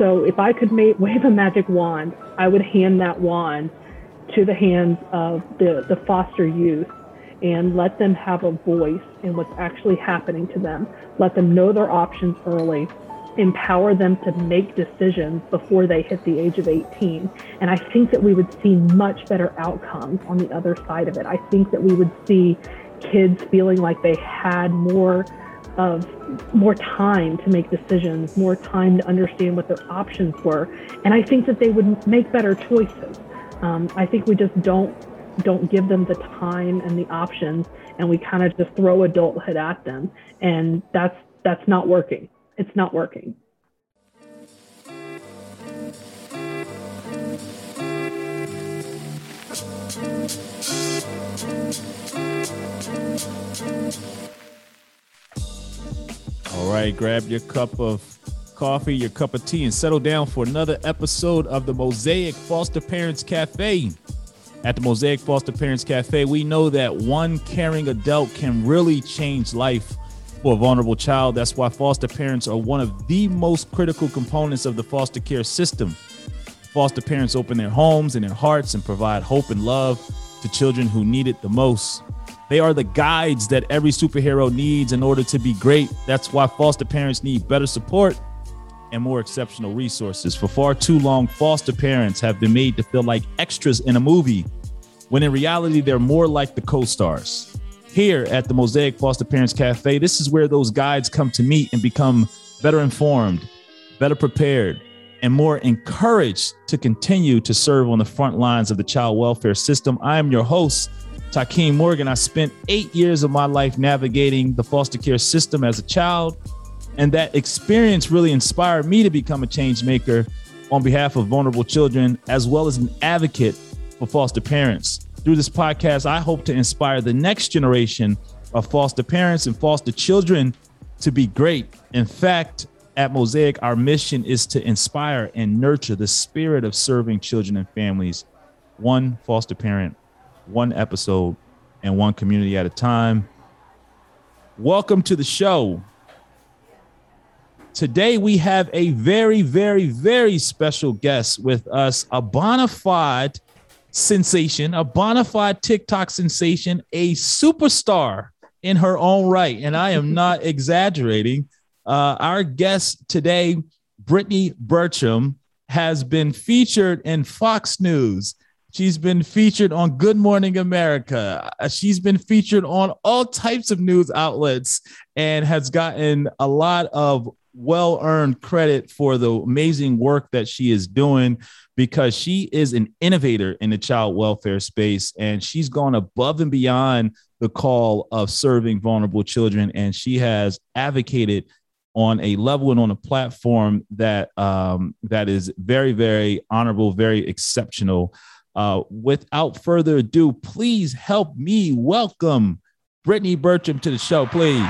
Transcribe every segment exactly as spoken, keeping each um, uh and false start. So if I could make, wave a magic wand, I would hand that wand to the hands of the, the foster youth and let them have a voice in what's actually happening to them. Let them know their options early, empower them to make decisions before they hit the age of eighteen. And I think that we would see much better outcomes on the other side of it. I think that we would see kids feeling like they had more of more time to make decisions, more time to understand what their options were. And I think that they would make better choices. Um, I think we just don't don't give them the time and the options, and we kind of just throw adulthood at them. And that's that's not working. It's not working. All right, grab your cup of coffee, your cup of tea, and settle down for another episode of the Mosaic Foster Parents Cafe. At the Mosaic Foster Parents Cafe, we know that one caring adult can really change life for a vulnerable child. That's why foster parents are one of the most critical components of the foster care system. Foster parents open their homes and their hearts and provide hope and love to children who need it the most. They are the guides that every superhero needs in order to be great. That's why foster parents need better support and more exceptional resources. For far too long, foster parents have been made to feel like extras in a movie, when in reality, they're more like the co-stars. Here at the Mosaic Foster Parents Cafe, this is where those guides come to meet and become better informed, better prepared, and more encouraged to continue to serve on the front lines of the child welfare system. I am your host, Takkeem Morgan. I spent eight years of my life navigating the foster care system as a child, and that experience really inspired me to become a change maker on behalf of vulnerable children, as well as an advocate for foster parents. Through this podcast, I hope to inspire the next generation of foster parents and foster children to be great. In fact, at Mosaic, our mission is to inspire and nurture the spirit of serving children and families, one foster parent, one episode, and one community at a time. Welcome to the show. Today, we have a very, very, very special guest with us, a bona fide sensation, a bona fide TikTok sensation, a superstar in her own right. And I am not exaggerating. Uh, our guest today, Brittany Burcham, has been featured in Fox News. She's been featured on Good Morning America. She's been featured on all types of news outlets and has gotten a lot of well-earned credit for the amazing work that she is doing, because she is an innovator in the child welfare space, and she's gone above and beyond the call of serving vulnerable children. And she has advocated on a level and on a platform that um, that is very, very honorable, very exceptional. Uh, without further ado, please help me welcome Brittany Burcham to the show, please.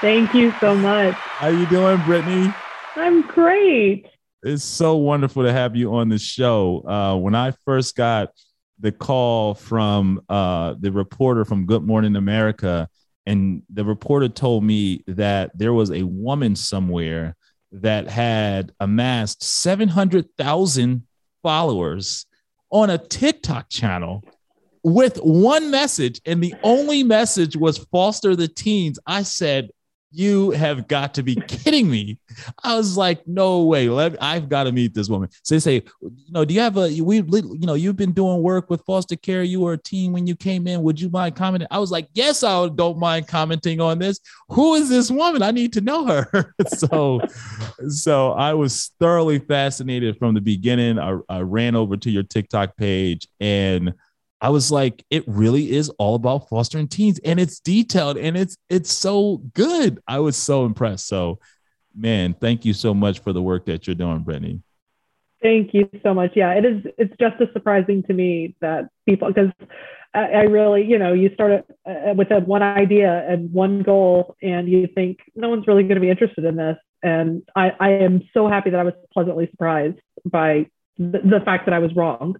Thank you so much. How you doing, Brittany? I'm great. It's so wonderful to have you on the show. Uh, when I first got the call from uh, the reporter from Good Morning America, and the reporter told me that there was a woman somewhere that had amassed seven hundred thousand followers on a TikTok channel with one message, and the only message was foster the teens. I said, you have got to be kidding me. I was like, no way. Let, I've got to meet this woman. So they say, you know, do you have a, we, you know, you've been doing work with foster care. You were a teen when you came in. Would you mind commenting? I was like, yes, I don't mind commenting on this. Who is this woman? I need to know her. so, so I was thoroughly fascinated from the beginning. I, I ran over to your TikTok page, and I was like, it really is all about fostering teens, and it's detailed, and it's it's so good. I was so impressed. So, man, thank you so much for the work that you're doing, Brittany. Thank you so much. Yeah, it is. It's just as surprising to me that people, because I, I really, you know, you start uh, with a, one idea and one goal, and you think no one's really going to be interested in this. And I, I am so happy that I was pleasantly surprised by th- the fact that I was wrong.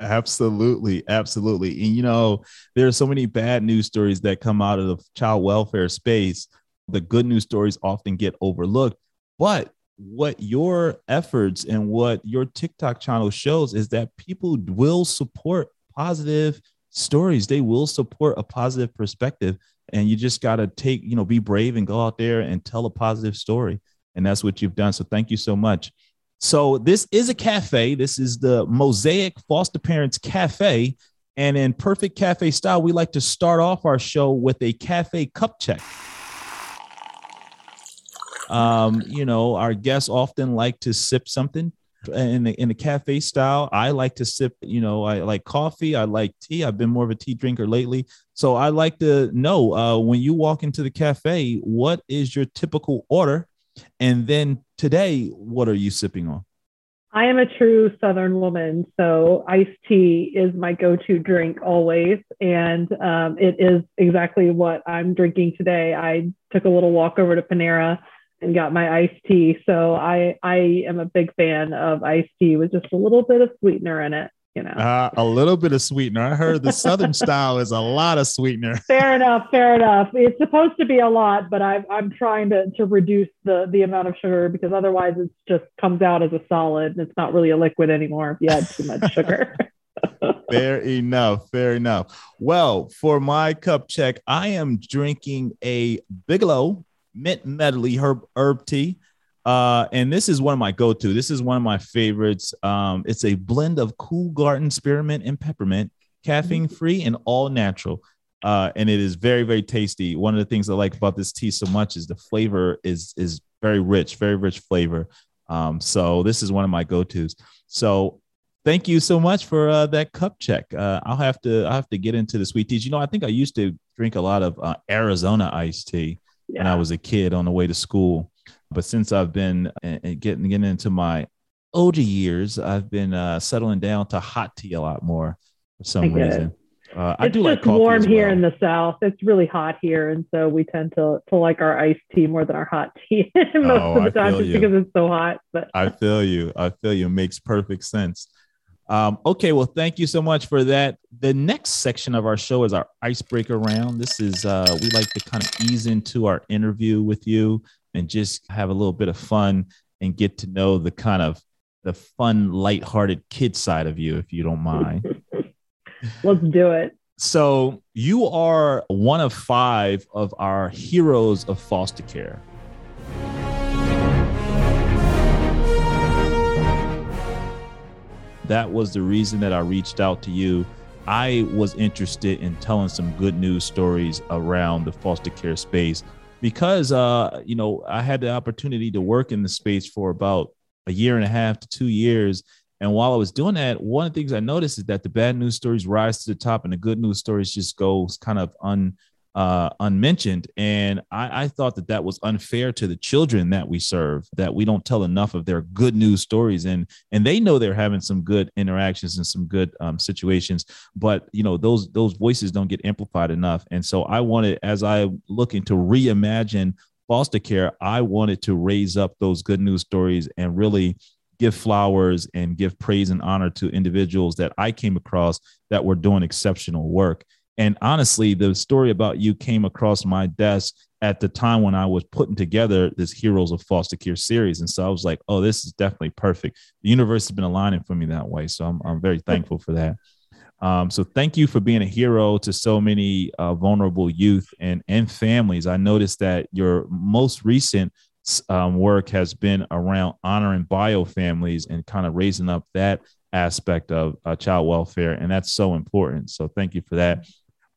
Absolutely. Absolutely. And, you know, there are so many bad news stories that come out of the child welfare space. The good news stories often get overlooked, but what your efforts and what your TikTok channel shows is that people will support positive stories. They will support a positive perspective. And you just got to take, you know, be brave and go out there and tell a positive story. And that's what you've done. So thank you so much. So this is a cafe. This is the Mosaic Foster Parents Cafe. And in perfect cafe style, we like to start off our show with a cafe cup check. Um, you know, our guests often like to sip something in the, in the cafe style. I like to sip, you know, I like coffee. I like tea. I've been more of a tea drinker lately. So I like to know uh, when you walk into the cafe, what is your typical order? And then today, what are you sipping on? I am a true Southern woman, so iced tea is my go-to drink always, and um, it is exactly what I'm drinking today. I took a little walk over to Panera and got my iced tea, so I, I am a big fan of iced tea with just a little bit of sweetener in it. You know, uh, a little bit of sweetener. I heard the Southern style is a lot of sweetener. Fair enough. Fair enough. It's supposed to be a lot, but I've, I'm trying to, to reduce the, the amount of sugar because otherwise it just comes out as a solid. And it's not really a liquid anymore if you add too much sugar. Fair enough. Fair enough. Well, for my cup check, I am drinking a Bigelow Mint Medley herb, herb tea. Uh, and this is one of my go-to. This is one of my favorites. Um, it's a blend of cool garden spearmint and peppermint, caffeine-free and all natural. Uh, and it is very, very tasty. One of the things I like about this tea so much is the flavor is is very rich, very rich flavor. Um, so this is one of my go-tos. So thank you so much for uh, that cup check. Uh, I'll have to I'll have to get into the sweet teas. You know, I think I used to drink a lot of uh, Arizona iced tea yeah. when I was a kid on the way to school. But since I've been uh, getting getting into my older years, I've been uh, settling down to hot tea a lot more for some I reason. Uh, I do like coffee. It's just warm as well. Here in the South. It's really hot here, and so we tend to to like our iced tea more than our hot tea most oh, of the I time, just you. because it's so hot. But I feel you. I feel you. It makes perfect sense. Um, okay, well, thank you so much for that. The next section of our show is our icebreaker round. This is uh, we like to kind of ease into our interview with you and just have a little bit of fun and get to know the kind of the fun, lighthearted kid side of you, if you don't mind. Let's do it. So you are one of five of our heroes of foster care. That was the reason that I reached out to you. I was interested in telling some good news stories around the foster care space. Because, uh, you know, I had the opportunity to work in the space for about a year and a half to two years. And while I was doing that, one of the things I noticed is that the bad news stories rise to the top and the good news stories just go kind of un, uh, unmentioned. And I, I thought that that was unfair to the children that we serve, that we don't tell enough of their good news stories. And and they know they're having some good interactions and some good um, situations. But, you know, those those voices don't get amplified enough. And so I wanted, as I'm looking to reimagine foster care, I wanted to raise up those good news stories and really give flowers and give praise and honor to individuals that I came across that were doing exceptional work. And honestly, the story about you came across my desk at the time when I was putting together this Heroes of Foster Care series. And so I was like, oh, this is definitely perfect. The universe has been aligning for me that way. So I'm, I'm very thankful for that. Um, so thank you for being a hero to so many uh, vulnerable youth and, and families. I noticed that your most recent um, work has been around honoring bio families and kind of raising up that aspect of uh, child welfare. And that's so important. So thank you for that.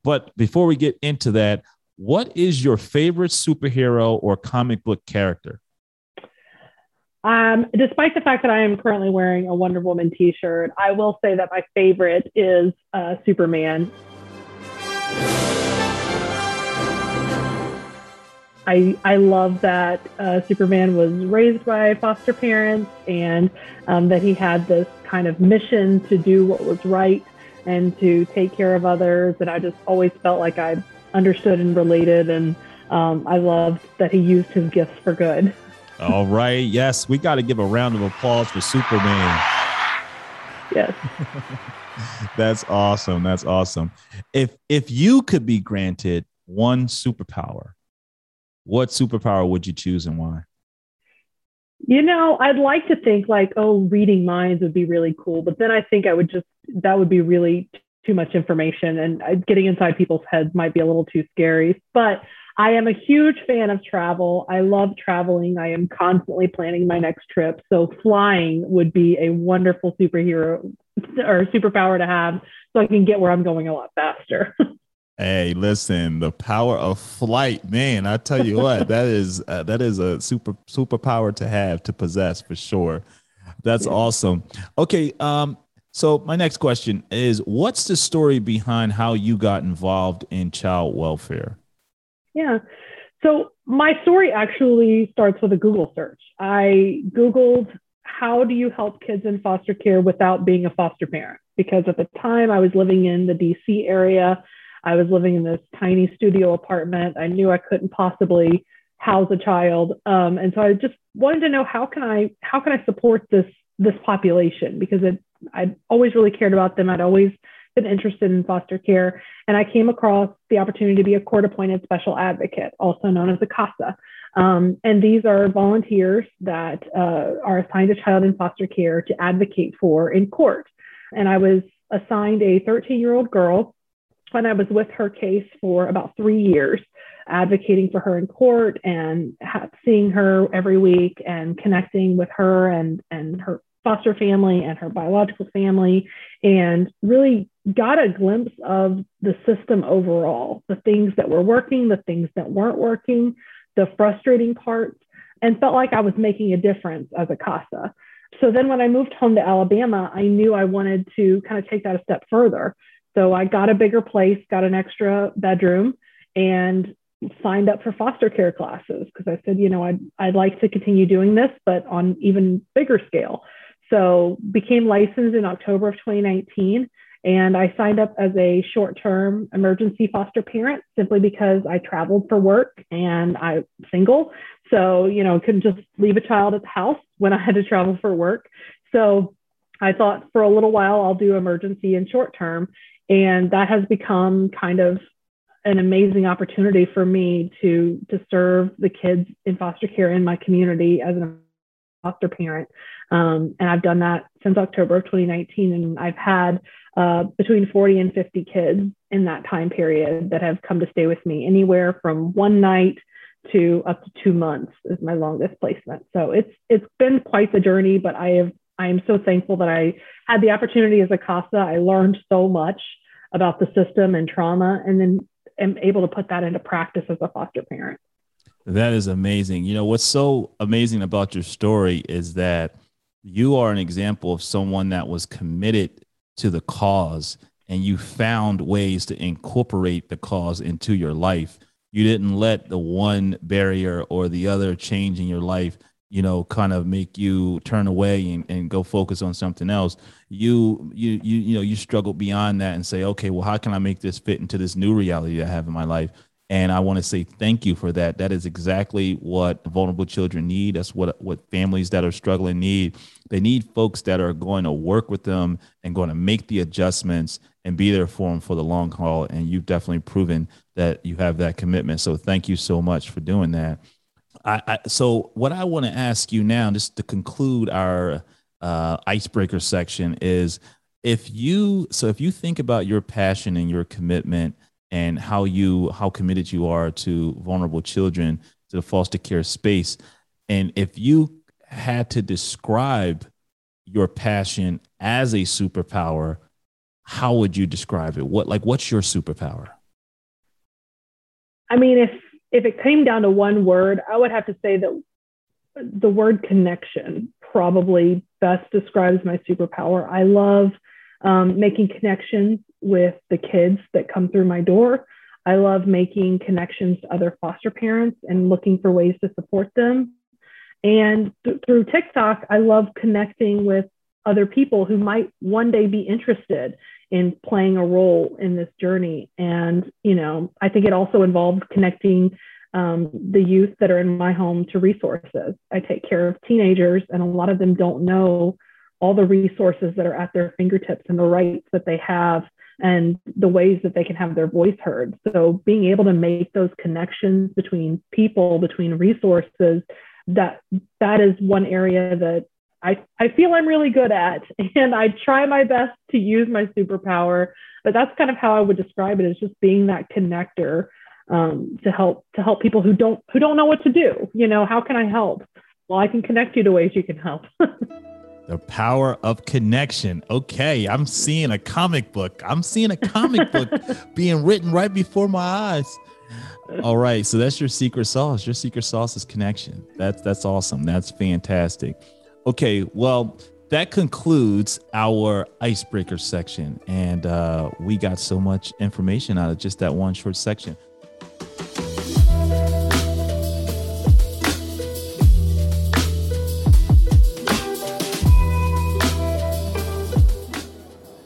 But before we get into that, what is your favorite superhero or comic book character? Um, despite the fact that I am currently wearing a Wonder Woman t-shirt, I will say that my favorite is uh, Superman. I, I love that uh, Superman was raised by foster parents and um, that he had this kind of mission to do what was right and to take care of others. And I just always felt like I understood and related. And um, I loved that he used his gifts for good. All right. Yes. We got to give a round of applause for Superman. Yes. That's awesome. That's awesome. If, if you could be granted one superpower, what superpower would you choose and why? You know, I'd like to think like, oh, reading minds would be really cool. But then I think I would just, that would be really t- too much information, and getting inside people's heads might be a little too scary. But I am a huge fan of travel. I love traveling. I am constantly planning my next trip. So flying would be a wonderful superhero or superpower to have, so I can get where I'm going a lot faster. Hey, listen, the power of flight, man, I tell you what, that is uh, that is a super superpower to have, to possess for sure. That's awesome. Okay. Um, so my next question is, what's the story behind how you got involved in child welfare? Yeah. So my story actually starts with a Google search. I Googled, how do you help kids in foster care without being a foster parent? Because at the time I was living in the D C area. I was living in this tiny studio apartment. I knew I couldn't possibly house a child. Um, and so I just wanted to know, how can I, how can I support this, this population? Because it, I'd always really cared about them. I'd always been interested in foster care. And I came across the opportunity to be a court-appointed special advocate, also known as a CASA. Um, and these are volunteers that uh, are assigned a child in foster care to advocate for in court. And I was assigned a thirteen-year-old girl, and I was with her case for about three years, advocating for her in court and ha- seeing her every week and connecting with her and, and her foster family and her biological family, and really got a glimpse of the system overall, the things that were working, the things that weren't working, the frustrating parts, and felt like I was making a difference as a CASA. So then when I moved home to Alabama, I knew I wanted to kind of take that a step further. So I got a bigger place, got an extra bedroom, and signed up for foster care classes, because I said, you know, I'd, I'd like to continue doing this, but on even bigger scale. So became licensed in October of twenty nineteen, and I signed up as a short-term emergency foster parent, simply because I traveled for work and I'm single. So, you know, couldn't just leave a child at the house when I had to travel for work. So I thought for a little while, I'll do emergency and short-term. And that has become kind of an amazing opportunity for me to, to serve the kids in foster care in my community as a foster parent. Um, and I've done that since October of twenty nineteen. And I've had uh, between forty and fifty kids in that time period that have come to stay with me, anywhere from one night to up to two months is my longest placement. So it's it's been quite the journey, but I have I am so thankful that I had the opportunity as a CASA. I learned so much about the system and trauma, and then am able to put that into practice as a foster parent. That is amazing. You know, what's so amazing about your story is that you are an example of someone that was committed to the cause, and you found ways to incorporate the cause into your life. You didn't let the one barrier or the other change in your life, you know, kind of make you turn away and, and go focus on something else. You, you, you, you know, you struggle beyond that and say, okay, well, how can I make this fit into this new reality I have in my life? And I want to say thank you for that. That is exactly what vulnerable children need. That's what, what families that are struggling need. They need folks that are going to work with them and going to make the adjustments and be there for them for the long haul. And you've definitely proven that you have that commitment. So thank you so much for doing that. I, I, so what I want to ask you now, just to conclude our uh, icebreaker section, is if you, so if you think about your passion and your commitment and how you, how committed you are to vulnerable children, to the foster care space, and if you had to describe your passion as a superpower, how would you describe it? What, like, what's your superpower? I mean, if, If it came down to one word, I would have to say that the word connection probably best describes my superpower. I love um, making connections with the kids that come through my door. I love making connections to other foster parents and looking for ways to support them. And th- through TikTok, I love connecting with other people who might one day be interested in playing a role in this journey. And, you know, I think it also involved connecting um, the youth that are in my home to resources. I take care of teenagers, and a lot of them don't know all the resources that are at their fingertips and the rights that they have and the ways that they can have their voice heard. So being able to make those connections between people, between resources, that that is one area that I, I feel I'm really good at, and I try my best to use my superpower, but that's kind of how I would describe it, is just being that connector um, to help to help people who don't who don't know what to do. You know, how can I help? Well, I can connect you to ways you can help. The power of connection. Okay, I'm seeing a comic book. I'm seeing a comic book being written right before my eyes. All right, so that's your secret sauce. Your secret sauce is connection. That's that's awesome. That's fantastic. Okay, well, that concludes our icebreaker section. And uh, we got so much information out of just that one short section.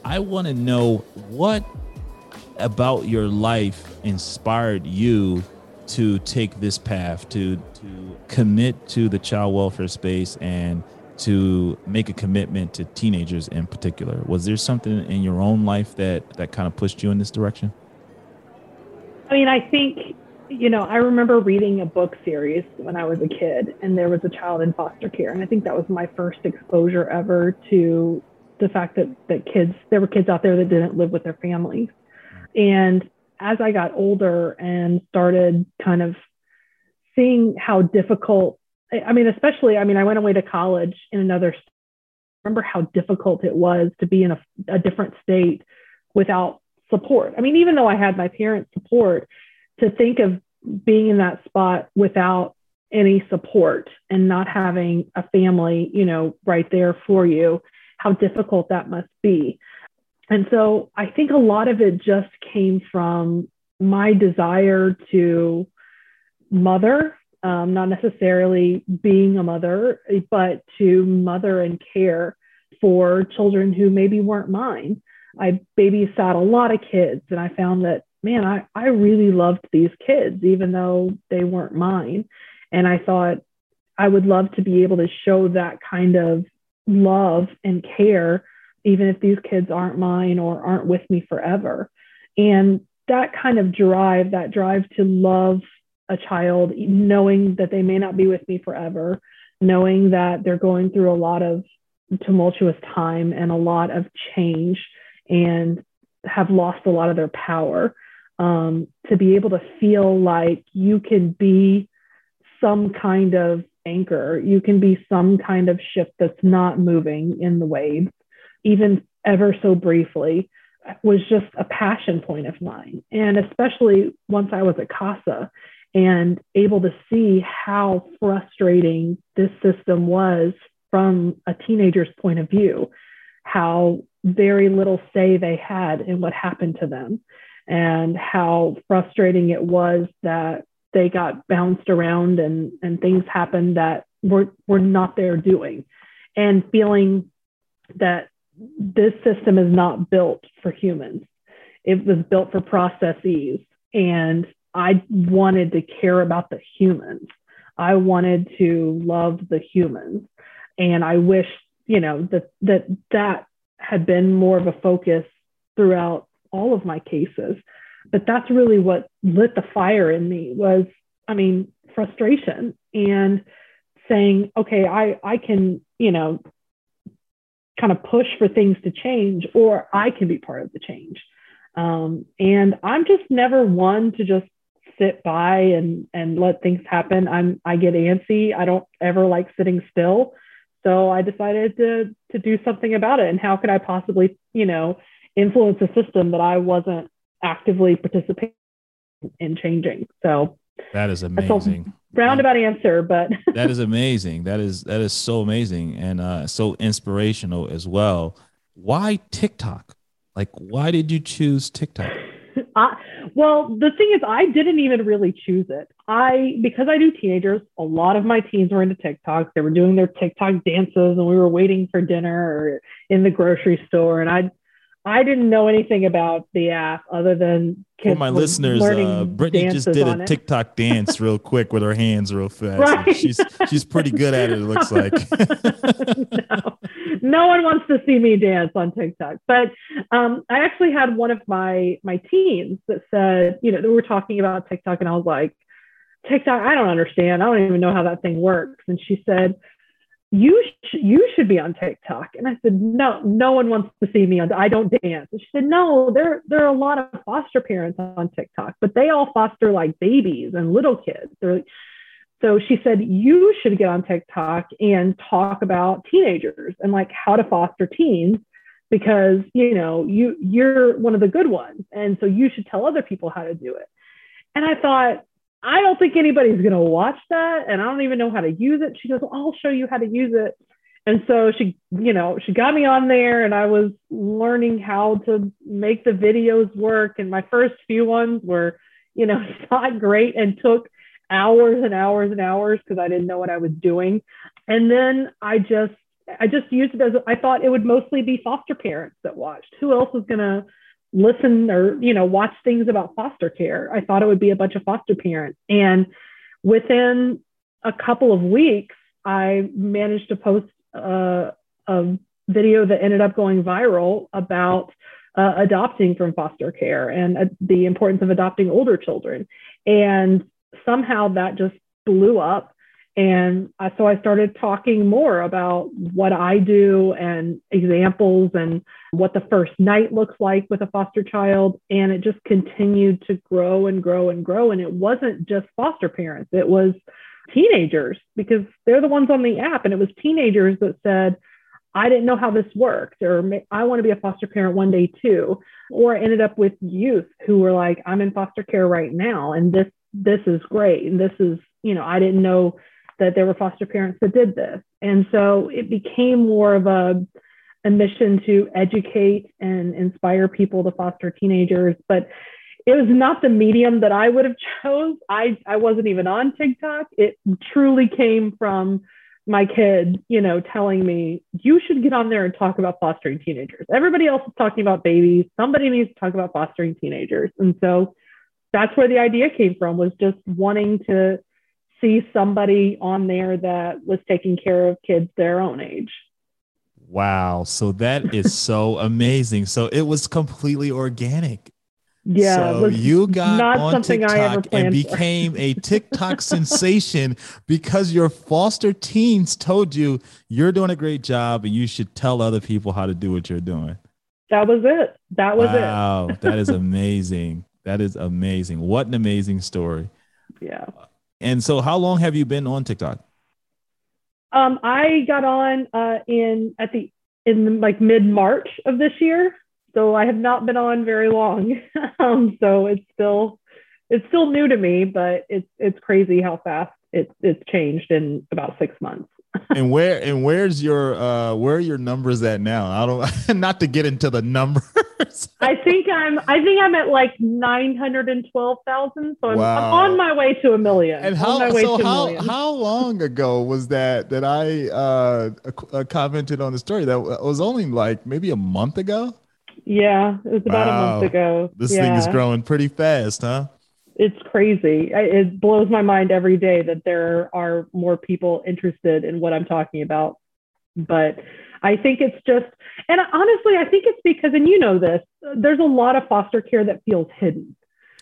I want to know what about your life inspired you to take this path, to, to commit to the child welfare space and to make a commitment to teenagers in particular. Was there something in your own life that, that kind of pushed you in this direction? I mean, I think, you know, I remember reading a book series when I was a kid, and there was a child in foster care. And I think that was my first exposure ever to the fact that, that kids, there were kids out there that didn't live with their families. And as I got older and started kind of seeing how difficult, I mean, especially, I mean, I went away to college in another state. I remember how difficult it was to be in a, a different state without support. I mean, even though I had my parents' support, to think of being in that spot without any support and not having a family, you know, right there for you, how difficult that must be. And so I think a lot of it just came from my desire to mother. Um, not necessarily being a mother, but to mother and care for children who maybe weren't mine. I babysat a lot of kids, and I found that, man, I, I really loved these kids, even though they weren't mine. And I thought I would love to be able to show that kind of love and care, even if these kids aren't mine or aren't with me forever. And that kind of drive, that drive to love a child, knowing that they may not be with me forever, knowing that they're going through a lot of tumultuous time and a lot of change and have lost a lot of their power, um, to be able to feel like you can be some kind of anchor, you can be some kind of ship that's not moving in the waves, even ever so briefly, was just a passion point of mine. And especially once I was at CASA, and able to see how frustrating this system was from a teenager's point of view, how very little say they had in what happened to them, and how frustrating it was that they got bounced around and, and things happened that were, were not their doing, and feeling that this system is not built for humans. It was built for processes, and I wanted to care about the humans. I wanted to love the humans. And I wish, you know, that that that had been more of a focus throughout all of my cases. But that's really what lit the fire in me was, I mean, frustration and saying, okay, I, I can, you know, kind of push for things to change, or I can be part of the change. Um, and I'm just never one to just sit by and, and let things happen. I'm, I get antsy. I don't ever like sitting still. So I decided to, to do something about it. And how could I possibly, you know, influence a system that I wasn't actively participating in changing? So that is amazing. Roundabout answer, but that is amazing. That is, that is so amazing. And, uh, so inspirational as well. Why TikTok? Like, why did you choose TikTok? I, well, the thing is, I didn't even really choose it. I, because I do teenagers, a lot of my teens were into TikTok. They were doing their TikTok dances, and we were waiting for dinner or in the grocery store. And I, I didn't know anything about the app other than kids. For my listeners, uh, Brittany just did a TikTok dance real quick with her hands real fast. Right? She's she's pretty good at it, it looks like. no, no one wants to see me dance on TikTok. But um, I actually had one of my my teens that said, you know, that we were talking about TikTok, and I was like, TikTok, I don't understand. I don't even know how that thing works. And she said, you, sh- you should be on TikTok. And I said, no, no one wants to see me on, I don't dance. And she said, no, there, there are a lot of foster parents on TikTok, but they all foster like babies and little kids. They're like, so she said, you should get on TikTok and talk about teenagers and like how to foster teens, because, you know, you, you're one of the good ones. And so you should tell other people how to do it. And I thought, I don't think anybody's going to watch that. And I don't even know how to use it. She goes, well, I'll show you how to use it. And so she, you know, she got me on there and I was learning how to make the videos work. And my first few ones were, you know, not great and took hours and hours and hours because I didn't know what I was doing. And then I just, I just used it as, I thought it would mostly be foster parents that watched. Who else was going to listen or, you know, watch things about foster care? I thought it would be a bunch of foster parents. And within a couple of weeks, I managed to post a, a video that ended up going viral about uh, adopting from foster care and uh, the importance of adopting older children. And somehow that just blew up. And I, so I started talking more about what I do and examples and what the first night looks like with a foster child. And it just continued to grow and grow and grow. And it wasn't just foster parents. It was teenagers, because they're the ones on the app. And it was teenagers that said, I didn't know how this worked, or I want to be a foster parent one day too. Or I ended up with youth who were like, I'm in foster care right now. And this, this is great. And this is, you know, I didn't know that there were foster parents that did this. And so it became more of a, a mission to educate and inspire people to foster teenagers. But it was not the medium that I would have chose. I, I wasn't even on TikTok. It truly came from my kid, you know, telling me, you should get on there and talk about fostering teenagers. Everybody else is talking about babies. Somebody needs to talk about fostering teenagers. And so that's where the idea came from, was just wanting to see somebody on there that was taking care of kids their own age. Wow. So that is so amazing. So it was completely organic. Yeah. So you got on TikTok and became a TikTok sensation because your foster teens told you you're doing a great job and you should tell other people how to do what you're doing. That was it. That was it. Wow. That is amazing. That is amazing. What an amazing story. Yeah. And so how long have you been on TikTok? Um, I got on uh, in at the in like mid-March of this year. So I have not been on very long. um, so it's still it's still new to me, but it's it's crazy how fast it's it's changed in about six months. And where and where's your uh, where are your numbers at now? I don't not to get into the numbers. I think I'm I think I'm at like nine hundred twelve thousand. So I'm, wow. I'm on my way to a million. And how so how, million. how long ago was that that I uh, commented on the story? That was only like maybe a month ago. Yeah, it was about wow. a month ago. This yeah. thing is growing pretty fast, huh? It's crazy. It blows my mind every day that there are more people interested in what I'm talking about. But I think it's just, and honestly, I think it's because, and you know this, there's a lot of foster care that feels hidden.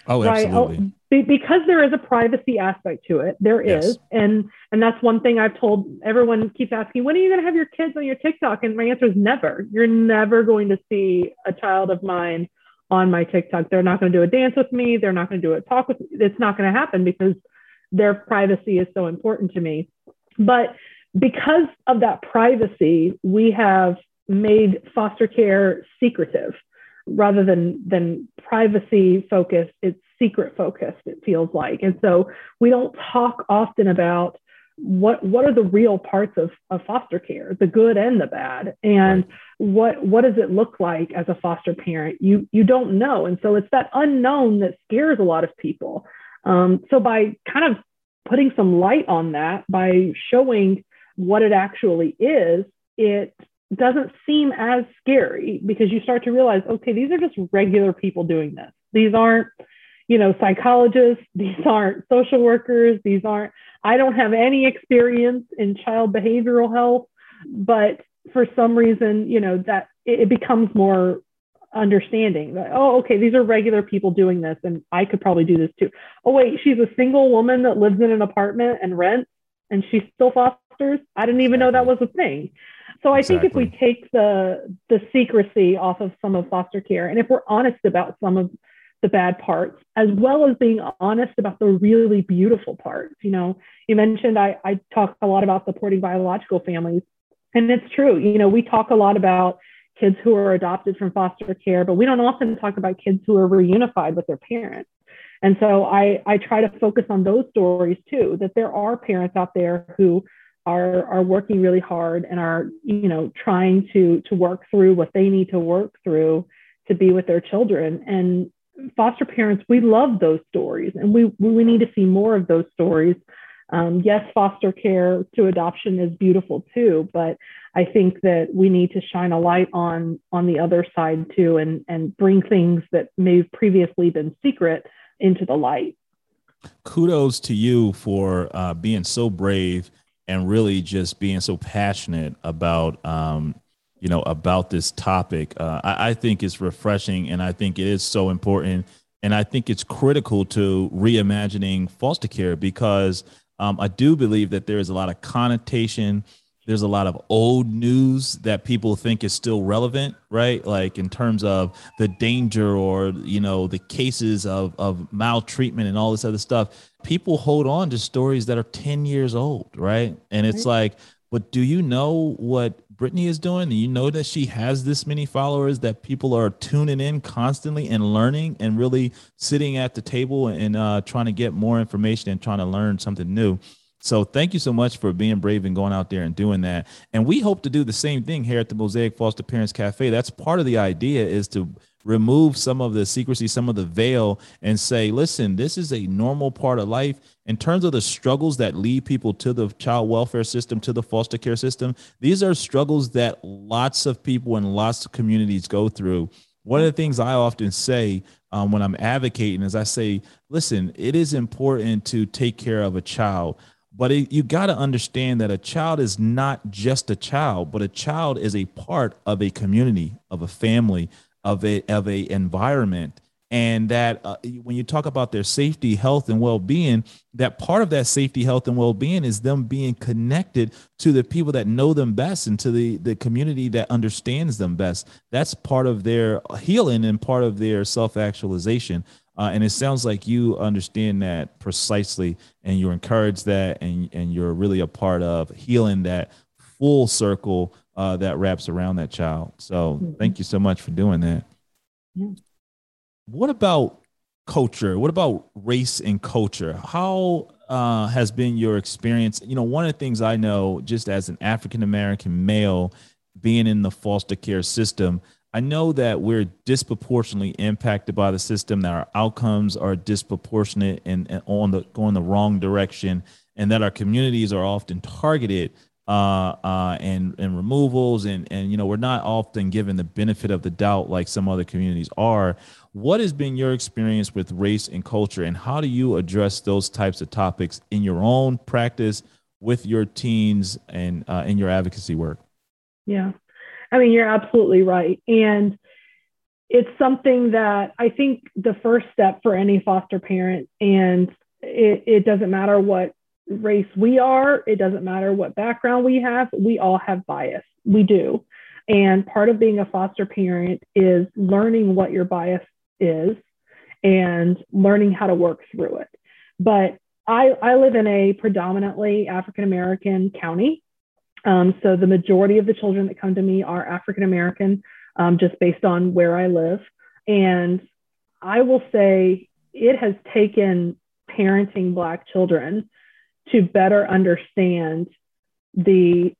Oh, right? Absolutely. Because there is a privacy aspect to it. There yes. is. And and that's one thing I've told everyone. Keeps asking, when are you going to have your kids on your TikTok? And my answer is never. You're never going to see a child of mine on my TikTok. They're not going to do a dance with me. They're not going to do a talk with me. It's not going to happen because their privacy is so important to me. But because of that privacy, we have made foster care secretive rather than, than privacy focused. It's secret focused, it feels like. And so we don't talk often about what, what are the real parts of, of foster care, the good and the bad, and what, what does it look like as a foster parent? You, you don't know. And so it's that unknown that scares a lot of people. Um, so by kind of putting some light on that, by showing what it actually is, it doesn't seem as scary because you start to realize, okay, these are just regular people doing this. These aren't, you know, psychologists, these aren't social workers, these aren't, I don't have any experience in child behavioral health, but for some reason, you know, that it becomes more understanding that, oh, okay, these are regular people doing this, and I could probably do this too. Oh, wait, she's a single woman that lives in an apartment and rents, and she still fosters. I didn't even know that was a thing. So I exactly. think if we take the the secrecy off of some of foster care, and if we're honest about some of the bad parts, as well as being honest about the really beautiful parts, you know, you mentioned I, I talk a lot about supporting biological families, and it's true. You know, we talk a lot about kids who are adopted from foster care, but we don't often talk about kids who are reunified with their parents. And so I, I try to focus on those stories too, that there are parents out there who are are working really hard and are, you know, trying to to work through what they need to work through to be with their children. And foster parents, we love those stories, and we we need to see more of those stories. Um, yes, foster care to adoption is beautiful too, but I think that we need to shine a light on on the other side too, and and bring things that may have previously been secret into the light. Kudos to you for uh, being so brave and really just being so passionate about, um, you know, about this topic. Uh, I, I think it's refreshing, and I think it is so important. And I think it's critical to reimagining foster care, because um, I do believe that there is a lot of connotation. There's a lot of old news that people think is still relevant, right? Like in terms of the danger or, you know, the cases of, of maltreatment and all this other stuff. People hold on to stories that are ten years old, right? And it's right. like, but do you know what Brittany is doing? Do you know that she has this many followers, that people are tuning in constantly and learning and really sitting at the table and uh, trying to get more information and trying to learn something new? So thank you so much for being brave and going out there and doing that. And we hope to do the same thing here at the Mosaic Foster Parents Cafe. That's part of the idea, is to remove some of the secrecy, some of the veil, and say, listen, this is a normal part of life. In terms of the struggles that lead people to the child welfare system, to the foster care system, these are struggles that lots of people and lots of communities go through. One of the things I often say um, when I'm advocating is I say, listen, it is important to take care of a child. But it, you got to understand that a child is not just a child, but a child is a part of a community, of a family, of a of a environment. And that uh, when you talk about their safety, health, and well-being, that part of that safety, health, and well-being is them being connected to the people that know them best and to the, the community that understands them best. That's part of their healing and part of their self-actualization. Uh, and it sounds like you understand that precisely, and you encourage that, and, and you're really a part of healing that full circle uh, that wraps around that child. So mm-hmm. thank you so much for doing that. Yeah. What about culture? What about race and culture? How uh, has been your experience? You know, one of the things I know, just as an African-American male being in the foster care system, I know that we're disproportionately impacted by the system, that our outcomes are disproportionate and, and on the going the wrong direction, and that our communities are often targeted uh, uh, and and removals, and and you know we're not often given the benefit of the doubt like some other communities are. What has been your experience with race and culture, and how do you address those types of topics in your own practice with your teens and uh, in your advocacy work? Yeah. I mean, you're absolutely right. And it's something that I think the first step for any foster parent, and it, it doesn't matter what race we are, it doesn't matter what background we have, we all have bias. We do. And part of being a foster parent is learning what your bias is and learning how to work through it. But I, I live in a predominantly African-American county. Um, so the majority of the children that come to me are African-American, um, just based on where I live. And I will say it has taken parenting Black children to better understand the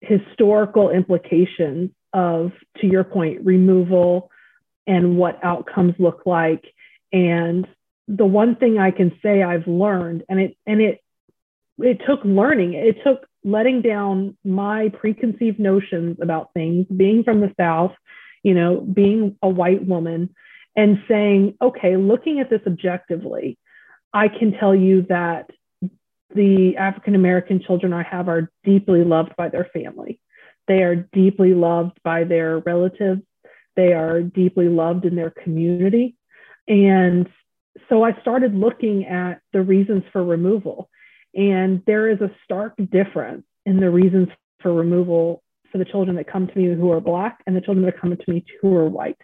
historical implications of, to your point, removal and what outcomes look like. And the one thing I can say I've learned, and it, and it, it took learning, it took letting down my preconceived notions about things, being from the South, you know, being a white woman, and saying, okay, looking at this objectively, I can tell you that the African-American children I have are deeply loved by their family. They are deeply loved by their relatives. They are deeply loved in their community. And so I started looking at the reasons for removal. And there is a stark difference in the reasons for removal for the children that come to me who are Black and the children that come to me who are white.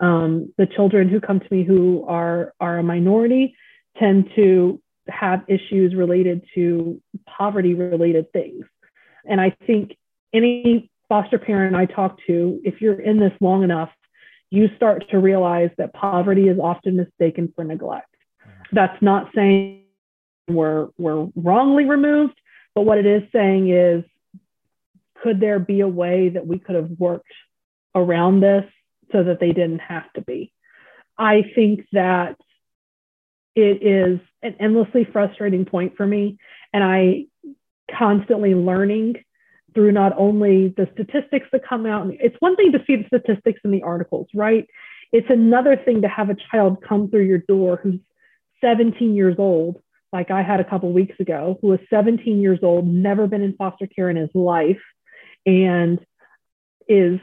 Um, the children who come to me who are, are a minority tend to have issues related to poverty-related things. And I think any foster parent I talk to, if you're in this long enough, you start to realize that poverty is often mistaken for neglect. That's not saying we're, we're wrongly removed, but what it is saying is, could there be a way that we could have worked around this so that they didn't have to be? I think that it is an endlessly frustrating point for me. And I constantly learning through not only the statistics that come out. It's one thing to see the statistics in the articles, right? It's another thing to have a child come through your door who's seventeen years old, like I had a couple of weeks ago, who was seventeen years old, never been in foster care in his life, and is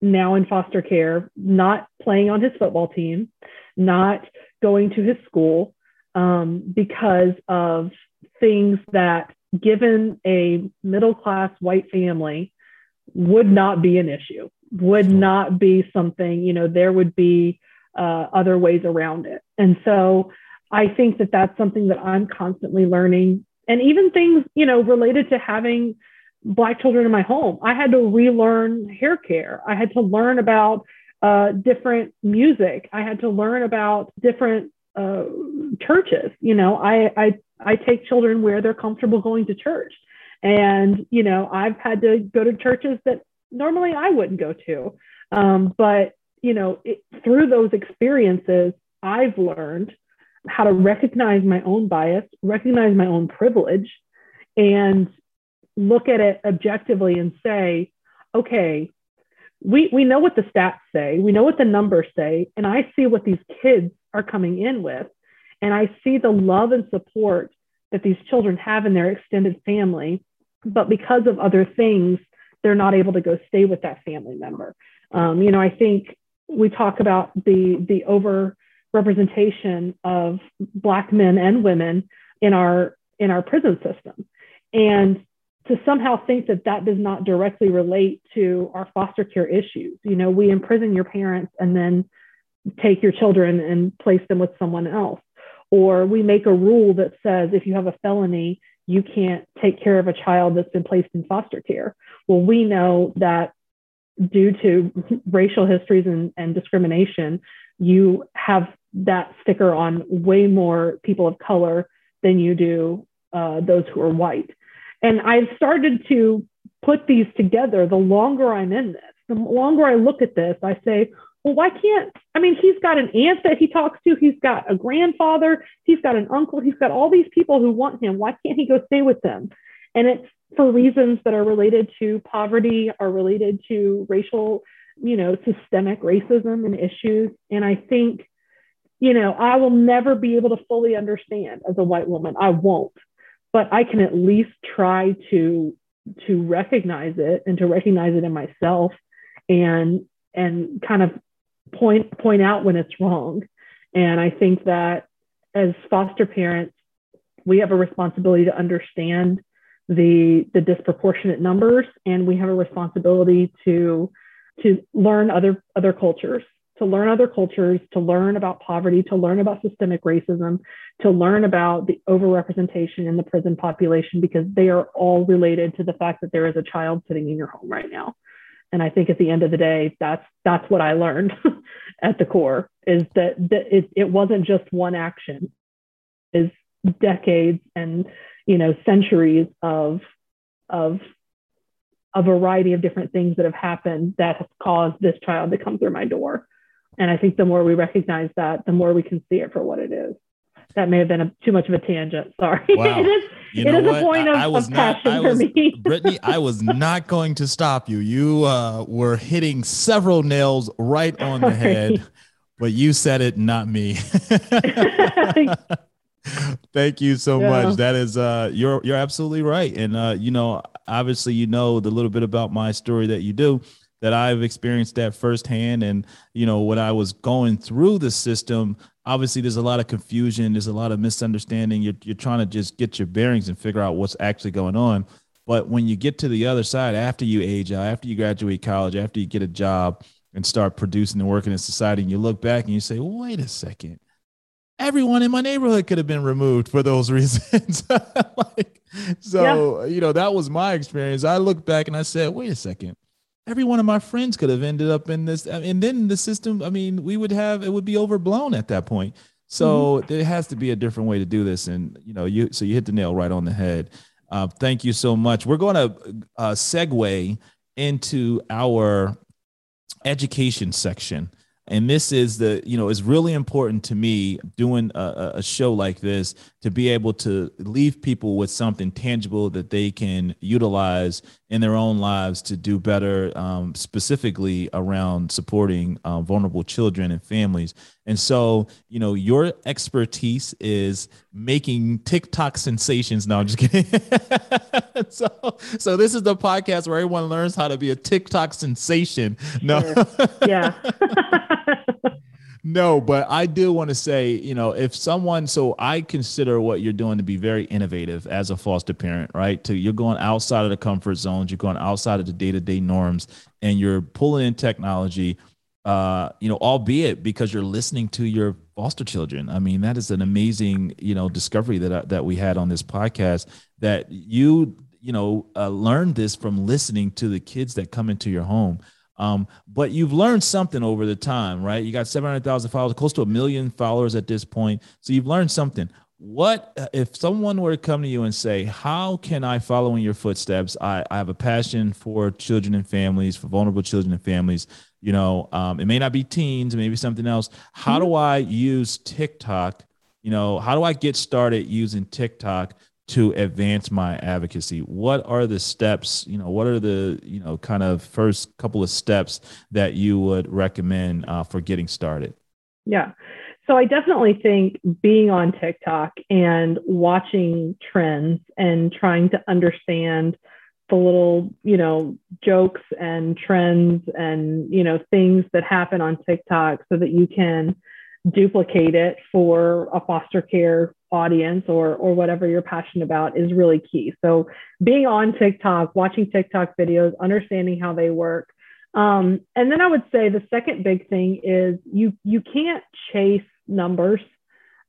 now in foster care, not playing on his football team, not going to his school, um, because of things that, given a middle-class white family, would not be an issue, would not be something, you know, there would be uh, other ways around it. And so I think that that's something that I'm constantly learning. And even things, you know, related to having Black children in my home, I had to relearn hair care. I had to learn about uh, different music. I had to learn about different uh, churches. You know, I, I, I take children where they're comfortable going to church. And, you know, I've had to go to churches that normally I wouldn't go to. Um, but, you know, it, through those experiences, I've learned how to recognize my own bias, recognize my own privilege, and look at it objectively and say, okay, we, we know what the stats say, we know what the numbers say, and I see what these kids are coming in with. And I see the love and support that these children have in their extended family, but because of other things, they're not able to go stay with that family member. Um, you know, I think we talk about the, the overrepresentation of Black men and women in our, in our prison system. And to somehow think that that does not directly relate to our foster care issues. You know, we imprison your parents and then take your children and place them with someone else. Or we make a rule that says, if you have a felony, you can't take care of a child that's been placed in foster care. Well, we know that due to racial histories and, and discrimination, you have that sticker on way more people of color than you do uh, those who are white. And I've started to put these together the longer I'm in this, the longer I look at this, I say, well, why can't, I mean, he's got an aunt that he talks to, he's got a grandfather, he's got an uncle, he's got all these people who want him. Why can't he go stay with them? And it's for reasons that are related to poverty, are related to racial, you know, systemic racism and issues. And I think, you know, I will never be able to fully understand as a white woman. I won't, but I can at least try to, to recognize it and to recognize it in myself and, and kind of point point out when it's wrong. And I think that as foster parents, we have a responsibility to understand the the disproportionate numbers, and we have a responsibility to to learn other other cultures, to learn other cultures, to learn about poverty, to learn about systemic racism, to learn about the overrepresentation in the prison population, because they are all related to the fact that there is a child sitting in your home right now. And I think at the end of the day, that's that's what I learned at the core, is that, that it, it wasn't just one action. Is decades and, you know, centuries of of a variety of different things that have happened that have caused this child to come through my door. And I think the more we recognize that, the more we can see it for what it is. That may have been a, too much of a tangent. Sorry. Wow. it is, you it is what? a point of, I, I was of not, passion I for was, me. Brittany, I was not going to stop you. You uh, were hitting several nails right on the head, but you said it, not me. Thank you so yeah. much. That is, uh, you're, you're absolutely right. And, uh, you know, obviously, you know, the little bit about my story that you do. that I've experienced that firsthand. And, you know, when I was going through the system, obviously there's a lot of confusion. There's a lot of misunderstanding. You're, you're trying to just get your bearings and figure out what's actually going on. But when you get to the other side, after you age out, after you graduate college, after you get a job and start producing and working in society, and you look back and you say, well, wait a second, everyone in my neighborhood could have been removed for those reasons. like, so, yeah. you know, that was my experience. I looked back and I said, wait a second, every one of my friends could have ended up in this. And then the system, I mean, we would have, it would be overblown at that point. So mm-hmm. there has to be a different way to do this. And, you know, you, so you hit the nail right on the head. Uh, thank you so much. We're going to uh, segue into our education section. And this is the, you know, it's really important to me doing a, a show like this to be able to leave people with something tangible that they can utilize in their own lives to do better, um, specifically around supporting uh, vulnerable children and families. And so, you know, your expertise is making TikTok sensations. No, I'm just kidding. so, so this is the podcast where everyone learns how to be a TikTok sensation. No, yeah. No, but I do want to say, you know, if someone, so I consider what you're doing to be very innovative as a foster parent, right? To you're going outside of the comfort zones, you're going outside of the day-to-day norms, and you're pulling in technology, uh, you know, albeit because you're listening to your foster children. I mean, that is an amazing, you know, discovery that, I, that we had on this podcast that you, you know, uh, learned this from listening to the kids that come into your home. Um, but you've learned something over the time, right? You got seven hundred thousand followers, close to a million followers at this point. So you've learned something. What if someone were to come to you and say, how can I follow in your footsteps? I, I have a passion for children and families, for vulnerable children and families. You know, um, it may not be teens, maybe something else. How do I use TikTok? You know, how do I get started using TikTok to advance my advocacy? What are the steps, you know, what are the, you know, kind of first couple of steps that you would recommend uh, for getting started? Yeah. So I definitely think being on TikTok and watching trends and trying to understand the little, you know, jokes and trends and, you know, things that happen on TikTok so that you can duplicate it for a foster care audience or or whatever you're passionate about is really key. So being on TikTok, watching TikTok videos, understanding how they work. Um, and then I would say the second big thing is you you can't chase numbers.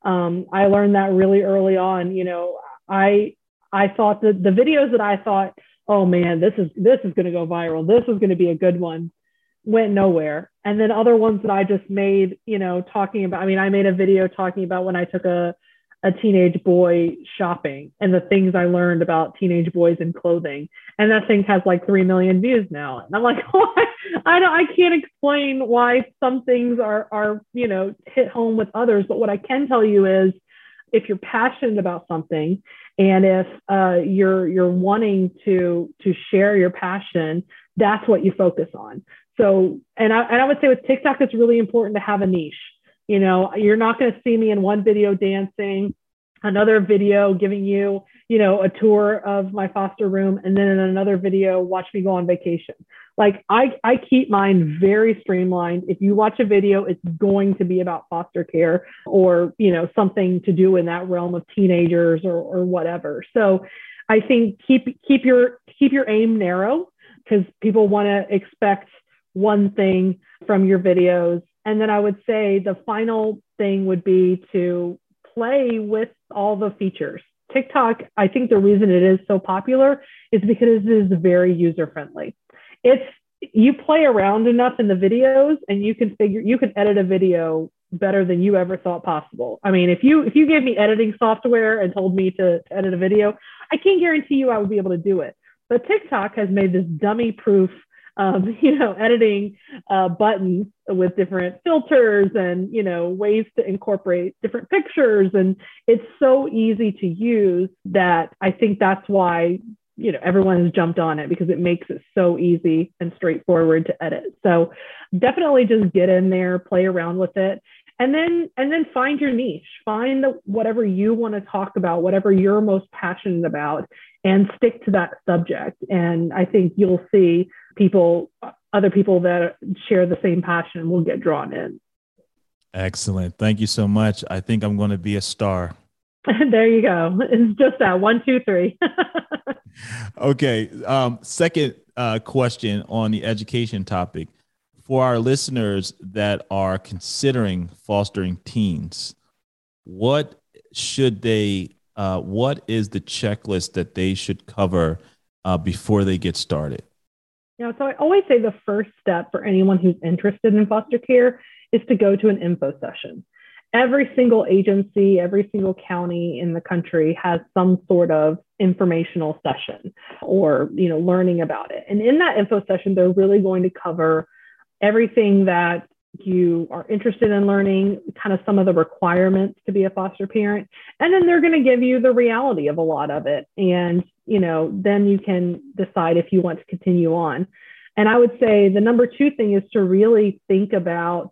Um, I learned that really early on. You know, I I thought that the videos that I thought, oh man, this is this is going to go viral. This is going to be a good one. Went nowhere. And then other ones that I just made, you know, talking about, I mean, I made a video talking about when I took a, a teenage boy shopping and the things I learned about teenage boys and clothing. And that thing has like three million views now. And I'm like, oh, I don't, I can't explain why some things are, are, you know, hit home with others. But what I can tell you is if you're passionate about something and if uh, you're, you're wanting to, to share your passion, that's what you focus on. So, and I, and I would say with TikTok, it's really important to have a niche. You know, you're not going to see me in one video dancing, another video giving you, you know, a tour of my foster room, and then in another video, watch me go on vacation. Like I, I keep mine very streamlined. If you watch a video, it's going to be about foster care or, you know, something to do in that realm of teenagers or, or whatever. So I think keep, keep your, keep your aim narrow because people want to expect one thing from your videos. And then I would say the final thing would be to play with all the features. TikTok, I think the reason it is so popular is because it is very user-friendly. It's you play around enough in the videos and you can figure you can edit a video better than you ever thought possible. I mean, if you if you gave me editing software and told me to, to edit a video, I can't guarantee you I would be able to do it. But TikTok has made this dummy-proof Um, you know, editing uh, buttons with different filters and, you know, ways to incorporate different pictures. And it's so easy to use that I think that's why, you know, everyone has jumped on it because it makes it so easy and straightforward to edit. So definitely just get in there, play around with it. And then and then find your niche, find the, whatever you want to talk about, whatever you're most passionate about, and stick to that subject. And I think you'll see people other people that share the same passion will get drawn in. Excellent. Thank you so much. I think I'm going to be a star. There you go. It's just that one, two, three. Okay. Um, second uh, question on the education topic. For our listeners that are considering fostering teens, what should they, uh, what is the checklist that they should cover uh, before they get started? Yeah, so I always say the first step for anyone who's interested in foster care is to go to an info session. Every single agency, every single county in the country has some sort of informational session or, you know, learning about it. And in that info session, they're really going to cover everything that you are interested in learning, kind of some of the requirements to be a foster parent. And then they're going to give you the reality of a lot of it. And, you know, then you can decide if you want to continue on. And I would say the number two thing is to really think about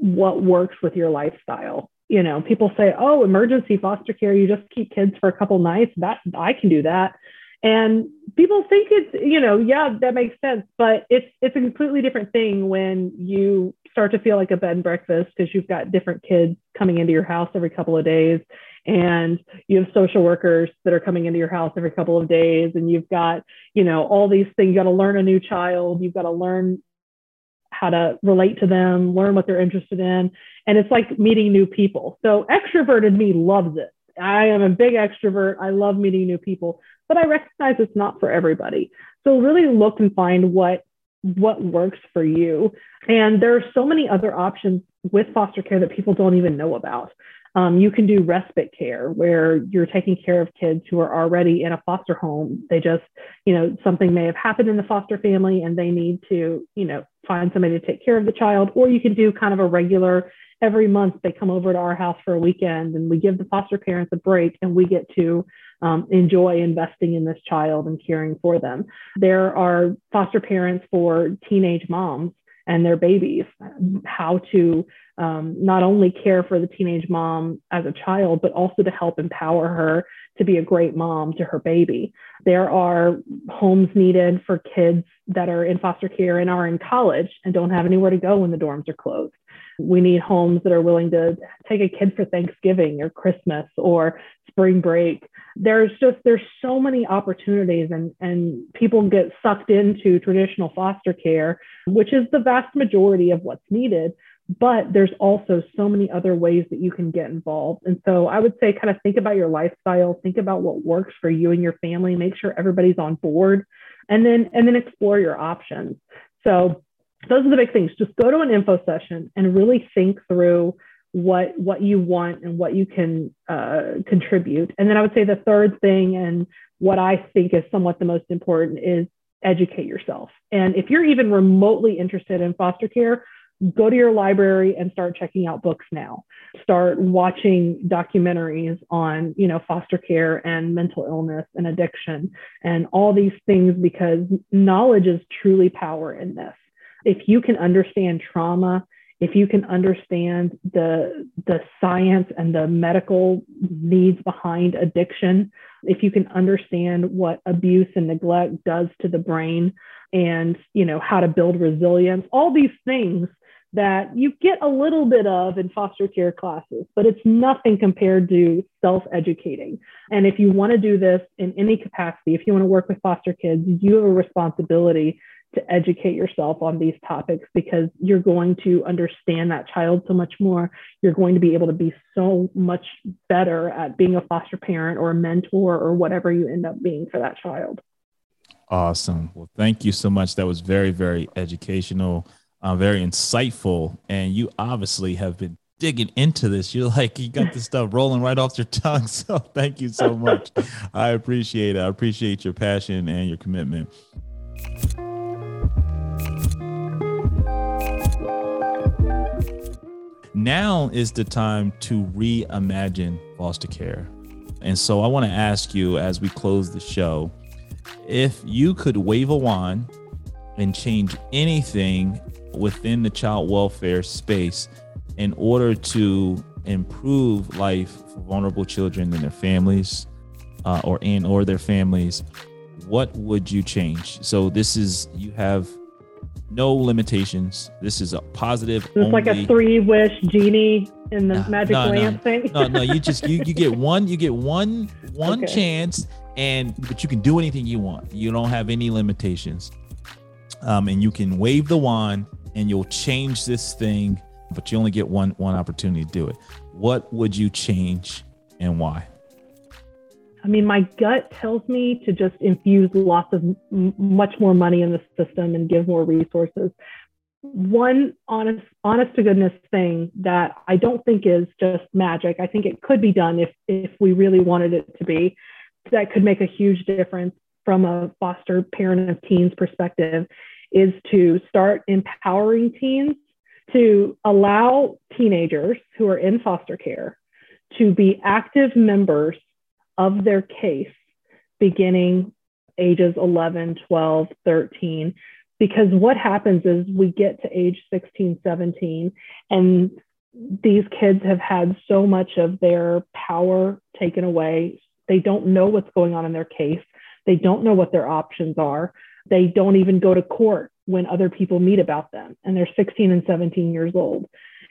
what works with your lifestyle. You know, people say, oh, emergency foster care, you just keep kids for a couple nights. That I can do that. And people think it's, you know, yeah, that makes sense, but it's it's a completely different thing when you start to feel like a bed and breakfast because you've got different kids coming into your house every couple of days, and you have social workers that are coming into your house every couple of days, and you've got, you know, all these things. You got to learn a new child, you've got to learn how to relate to them, learn what they're interested in. And it's like meeting new people. So extroverted me loves it. I am a big extrovert. I love meeting new people, but I recognize it's not for everybody. So really look and find what, what works for you. And there are so many other options with foster care that people don't even know about. Um, you can do respite care where you're taking care of kids who are already in a foster home. They just, you know, something may have happened in the foster family and they need to, you know, find somebody to take care of the child. Or you can do kind of a regular, every month they come over to our house for a weekend and we give the foster parents a break and we get to um, enjoy investing in this child and caring for them. There are foster parents for teenage moms and their babies, how to um, not only care for the teenage mom as a child, but also to help empower her to be a great mom to her baby. There are homes needed for kids that are in foster care and are in college and don't have anywhere to go when the dorms are closed. We need homes that are willing to take a kid for Thanksgiving or Christmas or spring break. There's just, there's so many opportunities, and, and people get sucked into traditional foster care, which is the vast majority of what's needed, but there's also so many other ways that you can get involved. And so I would say kind of think about your lifestyle, think about what works for you and your family, make sure everybody's on board, and then, and then explore your options. So those are the big things. Just go to an info session and really think through what what you want and what you can uh, contribute. And then I would say the third thing, and what I think is somewhat the most important, is educate yourself. And if you're even remotely interested in foster care, go to your library and start checking out books now. Start watching documentaries on, you know, foster care and mental illness and addiction and all these things, because knowledge is truly power in this. If you can understand trauma, if you can understand the, the science and the medical needs behind addiction, if you can understand what abuse and neglect does to the brain and, you know, how to build resilience, all these things that you get a little bit of in foster care classes, but it's nothing compared to self-educating. And if you want to do this in any capacity, if you want to work with foster kids, you have a responsibility to educate yourself on these topics, because you're going to understand that child so much more. You're going to be able to be so much better at being a foster parent or a mentor or whatever you end up being for that child. Awesome. Well, thank you so much. That was very, very educational, uh, very insightful. And you obviously have been digging into this. You're like, you got this stuff rolling right off your tongue. So thank you so much. I appreciate it. I appreciate your passion and your commitment. Now is the time to reimagine foster care. And so I want to ask you, as we close the show, if you could wave a wand and change anything within the child welfare space in order to improve life for vulnerable children and their families, uh, or in or their families, what would you change? So this is, you have No limitations. This is a positive. It's only like a three wish genie in the no, magic no, lamp no, thing. No, no, you just you you get one you get one one okay. chance, and but you can do anything you want. You don't have any limitations, um, and you can wave the wand and you'll change this thing. But you only get one one opportunity to do it. What would you change and why? I mean, my gut tells me to just infuse lots of m- much more money in the system and give more resources. One honest, honest to goodness thing that I don't think is just magic. I think it could be done if if we really wanted it to be. That could make a huge difference from a foster parent of teens perspective is to start empowering teens to allow teenagers who are in foster care to be active members of their case beginning ages eleven, twelve, thirteen, because what happens is we get to age sixteen, seventeen, and these kids have had so much of their power taken away. They don't know what's going on in their case. They don't know what their options are. They don't even go to court when other people meet about them, and they're sixteen and seventeen years old.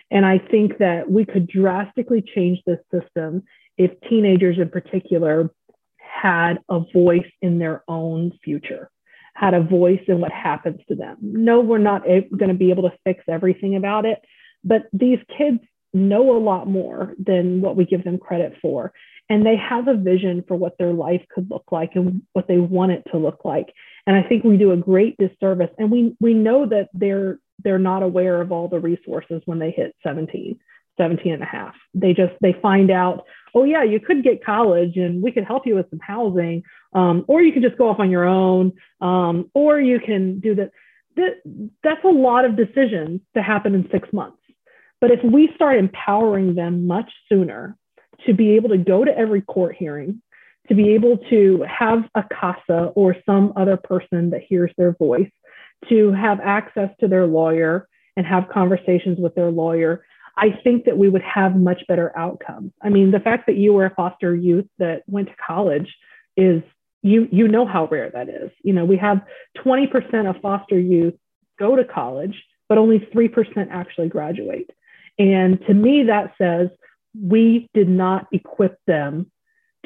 And I think that we could drastically change this system if teenagers in particular had a voice in their own future, had a voice in what happens to them. No, we're not going to be able to fix everything about it, but these kids know a lot more than what we give them credit for. And they have a vision for what their life could look like and what they want it to look like. And I think we do a great disservice. And we we know that they're they're not aware of all the resources when they hit seventeen, seventeen and a half. They just, they find out, oh yeah, you could get college and we could help you with some housing, um, or you can just go off on your own, um, or you can do that. that. That's a lot of decisions to happen in six months. But if we start empowering them much sooner to be able to go to every court hearing, to be able to have a CASA or some other person that hears their voice, to have access to their lawyer and have conversations with their lawyer, I think that we would have much better outcomes. I mean, the fact that you were a foster youth that went to college is, you you know how rare that is. You know, we have twenty percent of foster youth go to college, but only three percent actually graduate. And to me, that says we did not equip them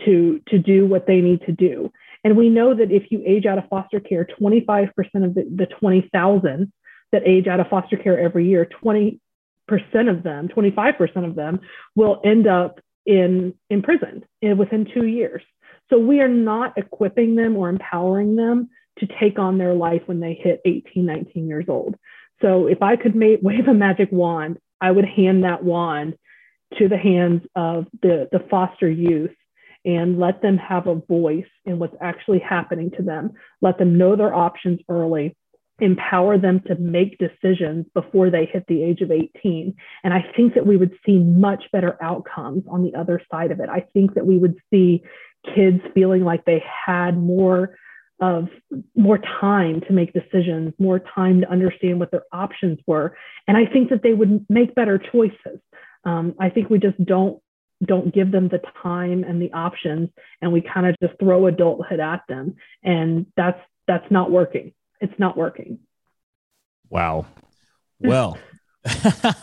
to, to do what they need to do. And we know that if you age out of foster care, twenty-five percent of the, the twenty thousand that age out of foster care every year, twenty percent of them, twenty-five percent of them will end up in, in prison within two years. So we are not equipping them or empowering them to take on their life when they hit eighteen, nineteen years old. So if I could make, wave a magic wand, I would hand that wand to the hands of the, the foster youth and let them have a voice in what's actually happening to them. Let them know their options early, empower them to make decisions before they hit the age of eighteen. And I think that we would see much better outcomes on the other side of it. I think that we would see kids feeling like they had more of more time to make decisions, more time to understand what their options were. And I think that they would make better choices. Um, I think we just don't don't give them the time and the options, and we kind of just throw adulthood at them, and that's that's not working. It's not working. Wow. Well,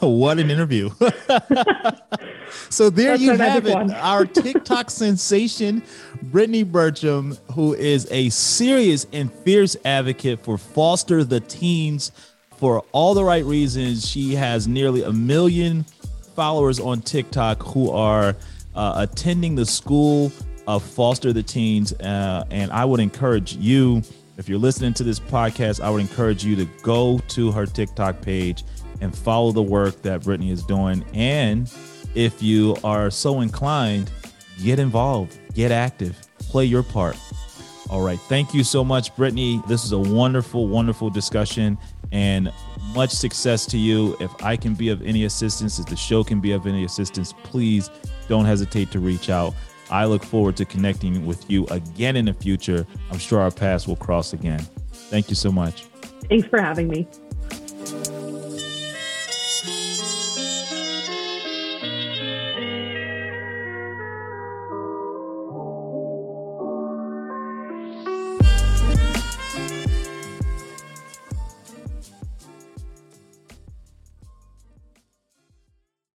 what an interview. So there that's you have it, one. Our TikTok sensation, Brittany Burcham, who is a serious and fierce advocate for foster the teens for all the right reasons. She has nearly a million followers on TikTok who are uh, attending the school of Foster the Teens. Uh, and I would encourage you, if you're listening to this podcast, I would encourage you to go to her TikTok page and follow the work that Brittany is doing. And if you are so inclined, get involved, get active, play your part. All right. Thank you so much, Brittany. This is a wonderful, wonderful discussion and much success to you. If I can be of any assistance, if the show can be of any assistance, please don't hesitate to reach out. I look forward to connecting with you again in the future. I'm sure our paths will cross again. Thank you so much. Thanks for having me.